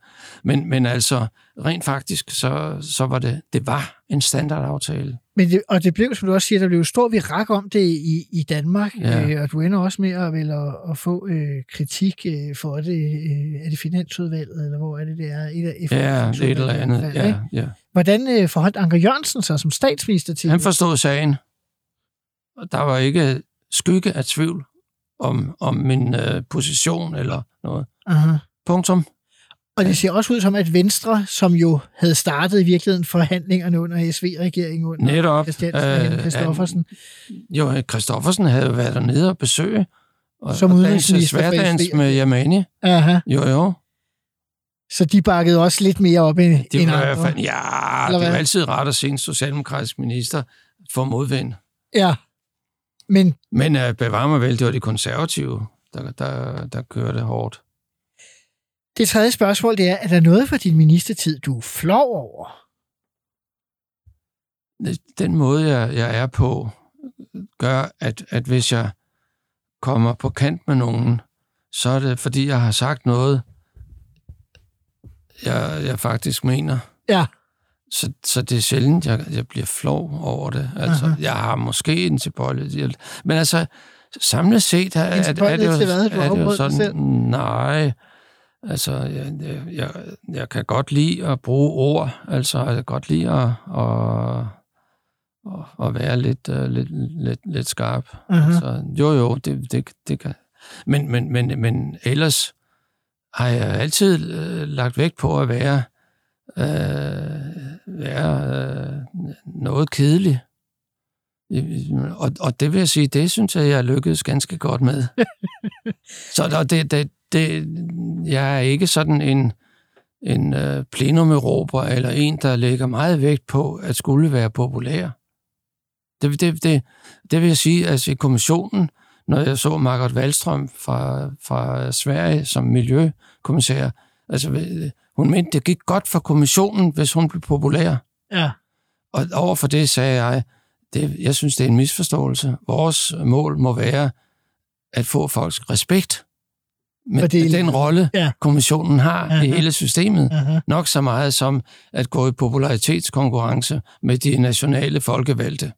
men, men altså, rent faktisk, så, så var det, det var en standardaftale. Men det, og det blev, som du også siger, der blev stor virak om det i, i Danmark, ja. øh, og du ender også med at, vel, at, at få øh, kritik øh, for det. Øh, er det Finansudvalget, eller hvor er det, det er? Et af, et ja, det er et eller andet. Fald, ja, ja. Hvordan øh, forholdt Anker Jørgensen sig som statsminister til? Han forstod sagen, og der var ikke skygge af tvivl om, om min øh, position eller noget. Aha. Punktum. Og det ser også ud som, at Venstre, som jo havde startet i virkeligheden forhandlingerne under S V-regeringen under netop, Christian Kristoffersen. Øh, jo, Kristoffersen havde været dernede og besøge og, som og danset sværdans med Yamani. Aha. Jo, jo. Så de bakkede også lidt mere op end, de end andre? Fandt, ja, det var altid rart at se en socialdemokratisk minister for modvind. Ja, men... Men øh, bevar mig vel, det var de konservative, der, der, der kørte hårdt. Det tredje spørgsmål, det er, er der noget for din ministertid, du er flov over? Den måde, jeg, jeg er på, gør, at, at hvis jeg kommer på kant med nogen, så er det, fordi jeg har sagt noget, jeg, jeg faktisk mener. Ja. Så, så det er sjældent, jeg, jeg bliver flov over det. Altså, aha. Jeg har måske en tilbøjelighed. Men altså, samlet set, er, er, er, er det jo, til hvad, er det jo sådan, nej... Altså, jeg, jeg, jeg kan godt lide at bruge ord, altså jeg kan godt lide at, at, at være lidt, lidt, lidt, lidt skarp. Uh-huh. Altså, jo, jo, det, det, det kan. Men, men, men, men ellers har jeg altid lagt vægt på at være, øh, være øh, noget kedelig. Og, og det vil jeg sige, det synes jeg, jeg lykkedes ganske godt med. Så der, det... det Det, jeg er ikke sådan en, en øh, plenumråber eller en, der lægger meget vægt på, at skulle være populær. Det, det, det, det vil jeg sige, at altså, i kommissionen, når jeg så Margot Wallström fra, fra Sverige som miljøkommissær. Altså, hun mente, det gik godt for kommissionen, hvis hun blev populær. Ja. Og overfor det sagde jeg, det, jeg synes, det er en misforståelse. Vores mål må være at få folks respekt med den rolle, ja, kommissionen har, aha, i hele systemet. Aha. Nok så meget som at gå i popularitetskonkurrence med de nationale folkevalgte.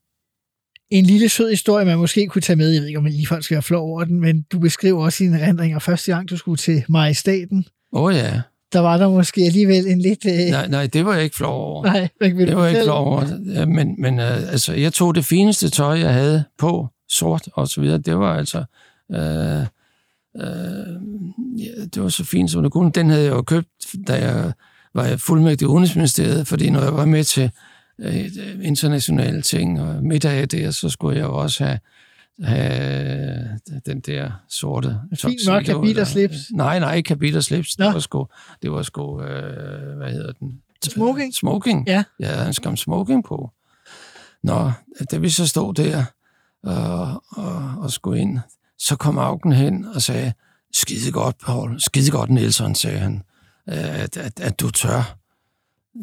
En lille sød historie, man måske kunne tage med. Jeg ved ikke, om man ligefrem skal være flov over den, men du beskriver også dine erindringer første gang, du skulle til Majestaten. Åh oh, ja. Der var der måske alligevel en lidt... Øh... Nej, nej, det var jeg ikke flov over. Nej, det var jeg ikke flov over. Men, men øh, altså, jeg tog det fineste tøj, jeg havde på, sort og så videre. Det var altså... Øh, øh, ja, det var så fint som det kunne. Den havde jeg jo købt, da jeg var fuldmægtig i Udenrigsministeriet, fordi når jeg var med til internationale ting, og middag af det, så skulle jeg jo også have, have den der sorte... Fint nok, kabit og slips. Nej, nej, ikke kabit og slips. Det var sgu, det var sgu øh, hvad hedder den? Smoking. Smoking. Ja. Jeg havde en skam smoking på. Nå, da vi så stod der og, og, og skulle ind, så kom Auken hen og sagde, skide godt, Poul, skide godt, Nelson, sagde han, at, at, at du tør.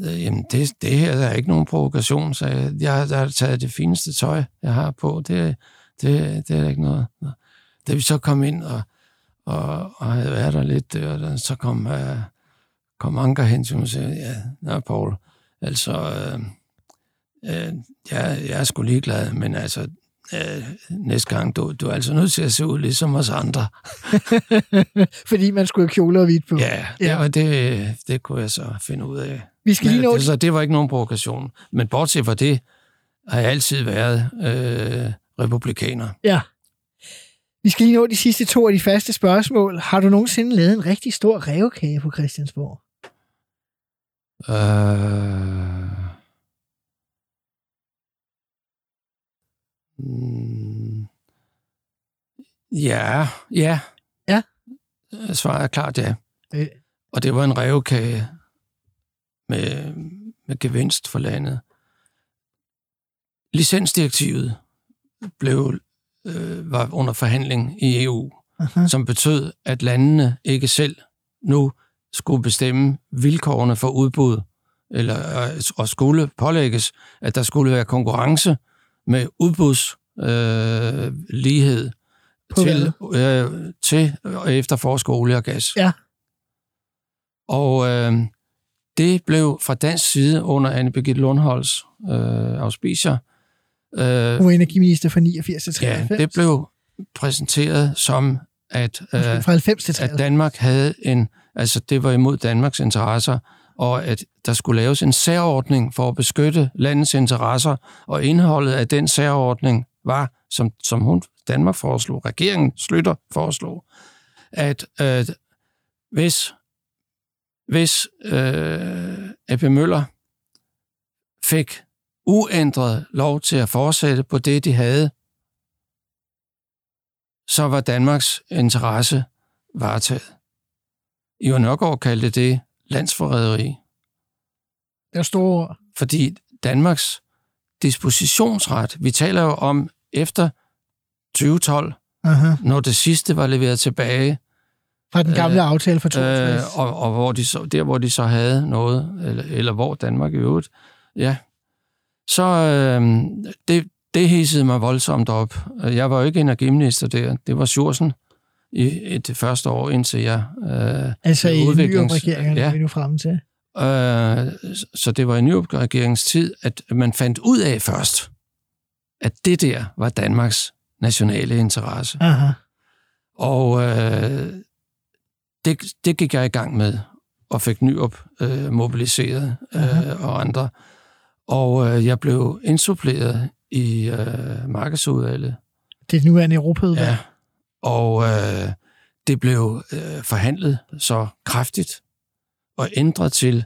Jamen, det, det her der er ikke nogen provokation, så jeg, jeg, jeg har taget det fineste tøj, jeg har på. Det, det, det er ikke noget. Da vi så kom ind, og, og, og havde været der lidt, og så kom, uh, kom Anker hen til mig og sagde, ja, nej, Poul, altså, uh, uh, jeg, jeg er sgu ligeglad, men altså, uh, næste gang, du, du er altså nødt til at se ud ligesom os andre. Fordi man skulle have kjoler og hvidt på. Ja, ja. Og det, det kunne jeg så finde ud af. Vi skal lige nå... det, så det var ikke nogen provokation. Men bortset fra det, har jeg altid været øh, republikaner. Ja. Vi skal lige nå de sidste to af de faste spørgsmål. Har du nogensinde lavet en rigtig stor rævekage på Christiansborg? Øh... Mm... Ja, ja. Ja? Svaret er klart ja. Øh... Og det var en rævekage... Med, med gevinst for landet. Licensdirektivet blev, øh, var under forhandling i E U, aha, som betød, at landene ikke selv nu skulle bestemme vilkårene for udbud, eller, og skulle pålægges, at der skulle være konkurrence med udbudslighed øh, til, øh, til og efter forsk, olie og gas. Ja. Og øh, det blev fra dansk side under Anne-Birgitte Lundholms øh, afspiser. Øh, hun var energiminister fra niogfirs til treoghalvfems. Ja, det blev præsenteret som, at, øh, at Danmark havde en... Altså, det var imod Danmarks interesser, og at der skulle laves en særordning for at beskytte landets interesser, og indholdet af den særordning var, som, som hun, Danmark foreslog, regeringen Schlüter foreslog, at øh, hvis... Hvis øh, A P. Møller fik uændret lov til at fortsætte på det, de havde, så var Danmarks interesse varetaget. I Nørgaard kaldte det landsforræderi. Det er store ord. Fordi Danmarks dispositionsret, vi taler jo om efter tyve tolv, aha, når det sidste var leveret tilbage, fra den gamle aftale fra toogtres. Øh, og og hvor de så, der, hvor de så havde noget, eller, eller hvor Danmark i øvrigt, ja. Så øh, det, det hissede mig voldsomt op. Jeg var jo ikke energiminister der. Det var Sjursen i et første år, indtil jeg... Øh, altså i Nyrup-regeringen, ja, vi nu fremme til. Øh, så det var i Nyrup-regeringens tid, at man fandt ud af først, at det der var Danmarks nationale interesse. Aha. Og... Øh, Det, det gik jeg i gang med, og fik Nyrup øh, mobiliseret øh, og andre. Og øh, jeg blev indsuppleret i øh, markedsudvalget. Det nu er en Europaudvalg. Ja, og øh, det blev øh, forhandlet så kraftigt og ændret til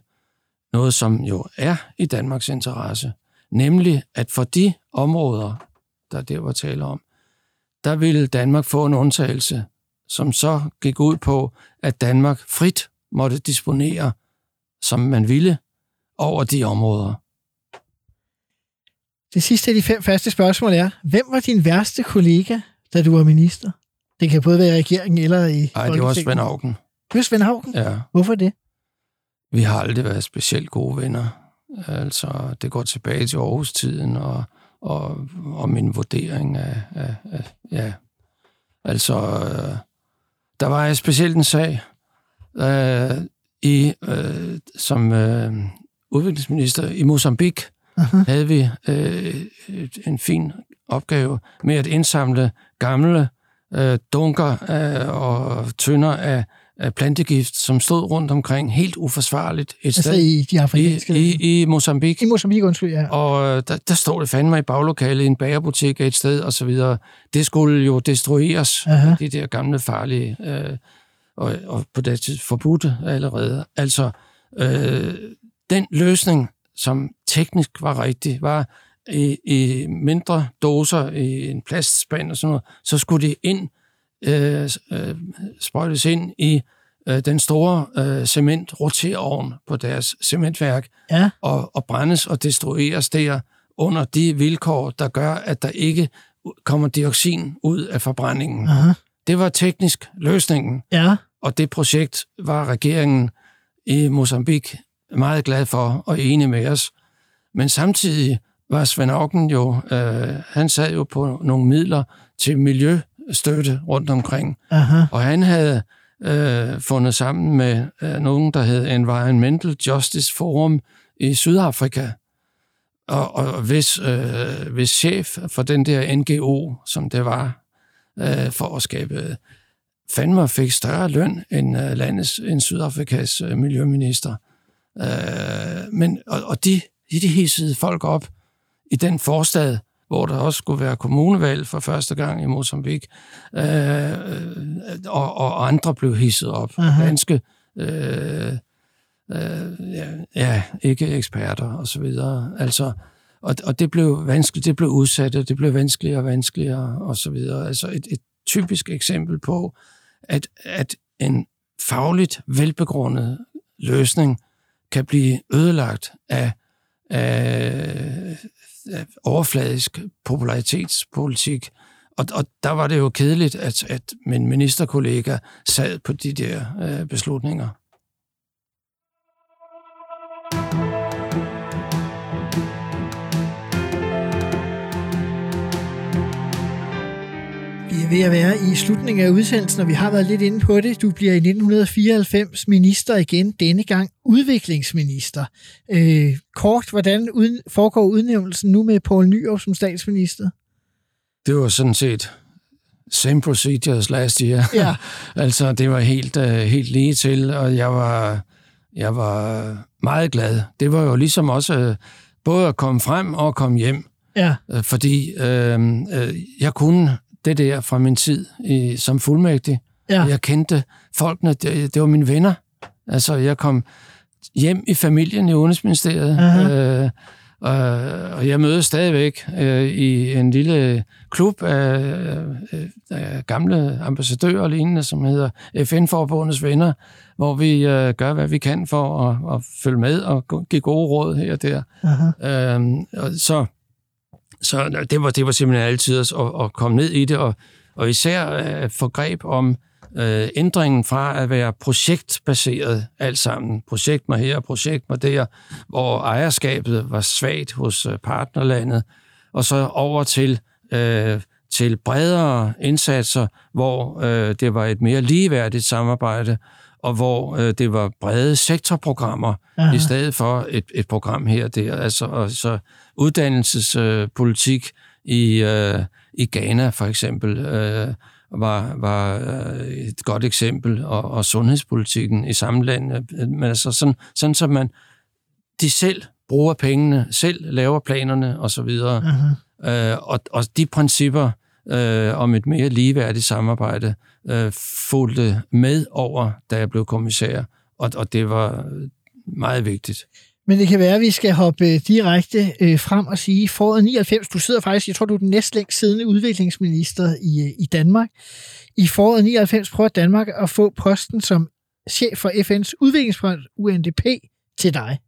noget, som jo er i Danmarks interesse. Nemlig, at for de områder, der der var tale om, der ville Danmark få en undtagelse, som så gik ud på, at Danmark frit måtte disponere, som man ville, over de områder. Det sidste af de fem faste spørgsmål er, hvem var din værste kollega, da du var minister? Det kan både være i regeringen eller i Folketinget. Nej, det var Svend Auken. Det var Svend Auken? Ja. Hvorfor det? Vi har aldrig været specielt gode venner. Altså, det går tilbage til Aarhus-tiden og, og, og min vurdering af, af, af... Ja, altså... Der var specielt en sag, øh, i, øh, som øh, udviklingsminister i Mozambique. Aha. Havde vi øh, en fin opgave med at indsamle gamle øh, dunker øh, og tønder af, af plantegift, som stod rundt omkring helt uforsvarligt et altså sted i, de afrikanske i, i, i Mozambique. I Mozambique, undskyld, ja. Og øh, der, der stod det fandme i baglokalet, i en bagerbutik et sted og så videre. Det skulle jo destrueres, Aha. de der gamle farlige, øh, og, og på det tidspunkt forbudte allerede. Altså, øh, den løsning, som teknisk var rigtig, var i, i mindre doser i en plastspand og sådan noget, så skulle det ind, øh, øh, sprøjtes ind i øh, den store øh, cementroterovn på deres cementværk, ja. og, og brændes og destrueres der under de vilkår, der gør, at der ikke kommer dioxin ud af forbrændingen. Aha. Det var teknisk løsningen, ja. og det projekt var regeringen i Mozambique meget glad for og enig med os. Men samtidig var Svend Auken jo, øh, han sad jo på nogle midler til miljøstøtte rundt omkring. Aha. Og han havde øh, fundet sammen med øh, nogen, der hed Environmental Justice Forum i Sydafrika. Og, og hvis, øh, hvis chef for den der N G O, som det var, øh, for at skabe fandme fik større løn end øh, landets, end Sydafrikas øh, miljøminister. Øh, men, og, og de, de hissede folk op i den forstad, hvor der også skulle være kommunevalg for første gang i Mozambique, øh, og, og andre blev hisset op. Aha. Danske, øh, øh, ja, ja, ikke eksperter og så videre. Altså, og, og det blev vanskeligt, det blev udsat, og det blev vanskeligere og vanskeligere og så videre. Altså et, et typisk eksempel på, at, at en fagligt velbegrundet løsning kan blive ødelagt af, af, af overfladisk popularitetspolitik. Og, og der var det jo kedeligt, at, at min ministerkollega sad på de der øh, beslutninger. Ved at være i slutningen af udsendelsen, og vi har været lidt inde på det. Du bliver i nitten fireoghalvfems minister igen, denne gang udviklingsminister. Øh, kort, hvordan uden, foregår udnævnelsen nu med Poul Nyrup som statsminister? Det var sådan set same procedures last year. Ja. Altså, det var helt, helt lige til, og jeg var, jeg var meget glad. Det var jo ligesom også både at komme frem og komme hjem, ja. fordi øh, jeg kunne det der fra min tid i, som fuldmægtig. Ja. Jeg kendte folkene, det, det var mine venner. Altså, jeg kom hjem i familien i Udenrigsministeriet, øh, og, og jeg mødte stadigvæk øh, i en lille klub af, af gamle ambassadører og lignende, som hedder F N-forbundets Venner, hvor vi øh, gør, hvad vi kan for at, at følge med og give gode råd her og der. Øh, og så Så det var, det var simpelthen altid at, at komme ned i det, og, og især at få greb om øh, ændringen fra at være projektbaseret alt sammen. Projekt mig her, projekt mig der, hvor ejerskabet var svagt hos partnerlandet, og så over til, øh, til bredere indsatser, hvor øh, det var et mere ligeværdigt samarbejde, og hvor øh, det var brede sektorprogrammer, Aha. i stedet for et, et program her og der. Altså, altså uddannelsespolitik øh, i, øh, i Ghana, for eksempel, øh, var, var et godt eksempel, og, og sundhedspolitikken i samme land. Men altså sådan, sådan så man, de selv bruger pengene, selv laver planerne osv. Øh, og, og de principper Øh, om et mere ligeværdigt samarbejde, øh, fulgte med over, da jeg blev kommissær, og, og det var meget vigtigt. Men det kan være, at vi skal hoppe direkte øh, frem og sige, foråret nioghalvfems, du sidder faktisk, jeg tror, du er den næstlængst siddende udviklingsminister i, i Danmark. I foråret nioghalvfems prøver Danmark at få posten som chef for F N's udviklingsprogram, U N D P, til dig.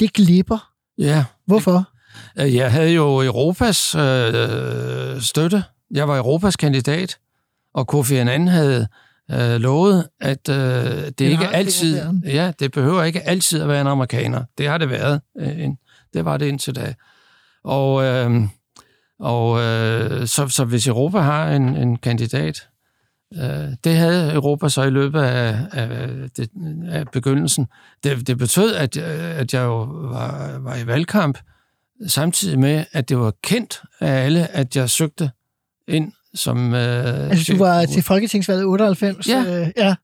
Det glipper. Ja. Hvorfor? Jeg havde jo Europas øh, støtte Jeg var Europas kandidat, og Kofi Annan havde øh, lovet, at øh, det ikke altid, ja, det behøver ikke altid at være en amerikaner. Det har det været. Øh, det var det indtil da. Og, øh, og øh, så, så hvis Europa har en, en kandidat, det havde Europa så i løbet af, af, af begyndelsen. Det, det betød, at, at jeg jo var, var i valgkamp, samtidig med, at det var kendt af alle, at jeg søgte ind som... Øh, altså, du var til Folketingsvalget otteoghalvfems? Ja, øh, ja.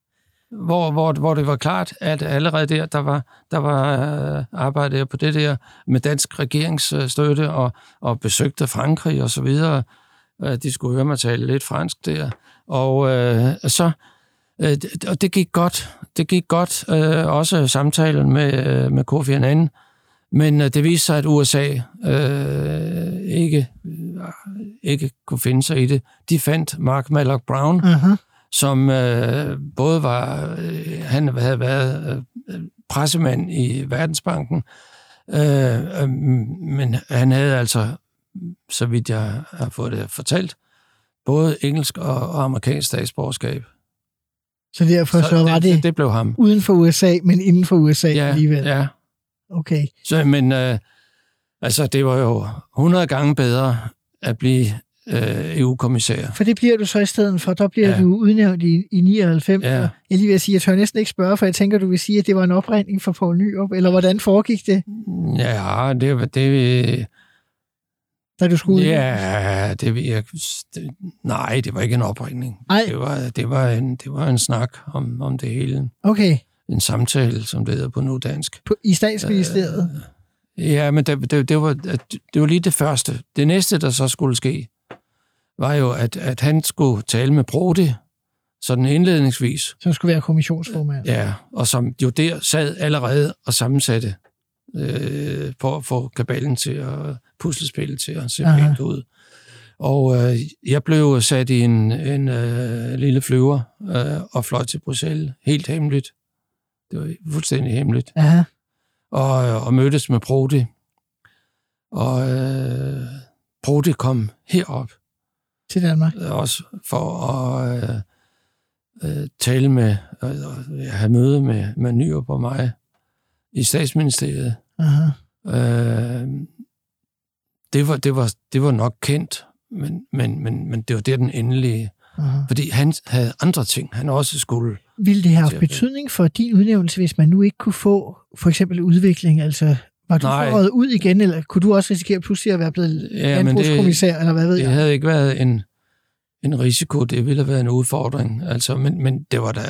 Hvor, hvor, hvor det var klart, at allerede der, der var, der var arbejdet på det der med dansk regeringsstøtte, og, og besøgte Frankrig og så videre. De skulle høre mig tale lidt fransk der. Og øh, så øh, og det gik godt. Det gik godt, øh, også samtalen med, øh, med Kofi Annan. Men øh, det viste sig, at U S A øh, ikke, øh, ikke kunne finde sig i det. De fandt Mark Malloch Brown, uh-huh. som øh, både var... Øh, han havde været øh, pressemand i Verdensbanken, øh, øh, men han havde altså, så vidt jeg har fået det fortalt, både engelsk og amerikansk statsborgerskab. Så derfor så, så var det, det, det blev ham. Uden for U S A, men inden for U S A ja, alligevel. Ja. Okay. Så, men øh, altså, det var jo hundrede gange bedre at blive øh, E U-kommissær. For det bliver du så i stedet for. Der bliver ja. du udnævnt i, i nioghalvfems. Ja. Jeg lige vil sige, jeg tør næsten ikke spørge, for jeg tænker, du vil sige, at det var en opregning for Poul Nyrup, eller hvordan foregik det? Ja, det var... Det, da du skulle ja, det ved jeg. Det, nej, det var ikke en opringning. Det var, det, var en, det var en snak om, om det hele. Okay. En samtale, som det hedder på nu dansk. På, i Statsministeriet? Uh, ja, men det, det, det, var, det var lige det første. Det næste, der så skulle ske, var jo, at, at han skulle tale med Prodi, sådan indledningsvis. Som skulle være kommissionsformand. Uh, ja, og som jo der sad allerede og sammensatte øh, for at få kabalen til at... puslespillet til at se pænt ud. Og øh, jeg blev sat i en, en øh, lille flyver øh, og fløj til Bruxelles. Helt hemmeligt. Det var fuldstændig hemmeligt. Aha. Og, og mødtes med Prodi. Og øh, Prodi kom herop. Til Danmark? Også for at øh, øh, tale med, øh, have møde med, med Nyrup og mig i Statsministeriet. Aha. Øh, Det var, det, var, det var nok kendt, men, men, men, men det var der den endelige. Uh-huh. Fordi han havde andre ting, han også skulle... Ville det have betydning for din udnævnelse, hvis man nu ikke kunne få for eksempel udvikling? Altså, var du forrådet ud igen, eller kunne du også risikere pludselig at være blevet ja, landbrugskommissær, det, eller hvad ved jeg? Det havde ikke været en, en risiko, det ville have været en udfordring. Altså, men, men det var da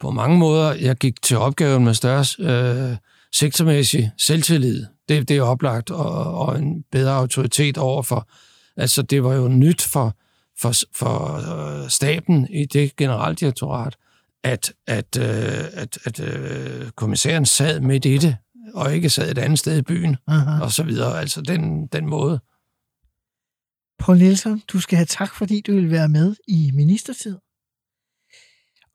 på mange måder, jeg gik til opgaven med størst øh, sektormæssig selvtillid. Det, det er oplagt, og, og en bedre autoritet overfor. Altså, det var jo nyt for, for, for staben i det generaldirektorat, at, at, at, at, at kommissæren sad midt i det, og ikke sad et andet sted i byen, aha, og så videre. Altså, den, den måde. Poul Nielson, du skal have tak, fordi du vil være med i Ministertid.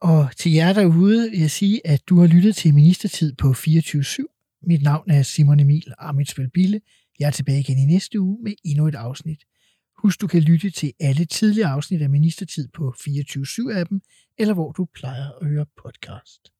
Og til jer derude vil jeg sige, at du har lyttet til Ministertid på fireogtyve syv. Mit navn er Simon Emil Ammitzbøll-Bille. Jeg er tilbage igen i næste uge med endnu et afsnit. Husk, du kan lytte til alle tidligere afsnit af Ministertid på fireogtyve syv-appen, eller hvor du plejer at høre podcast.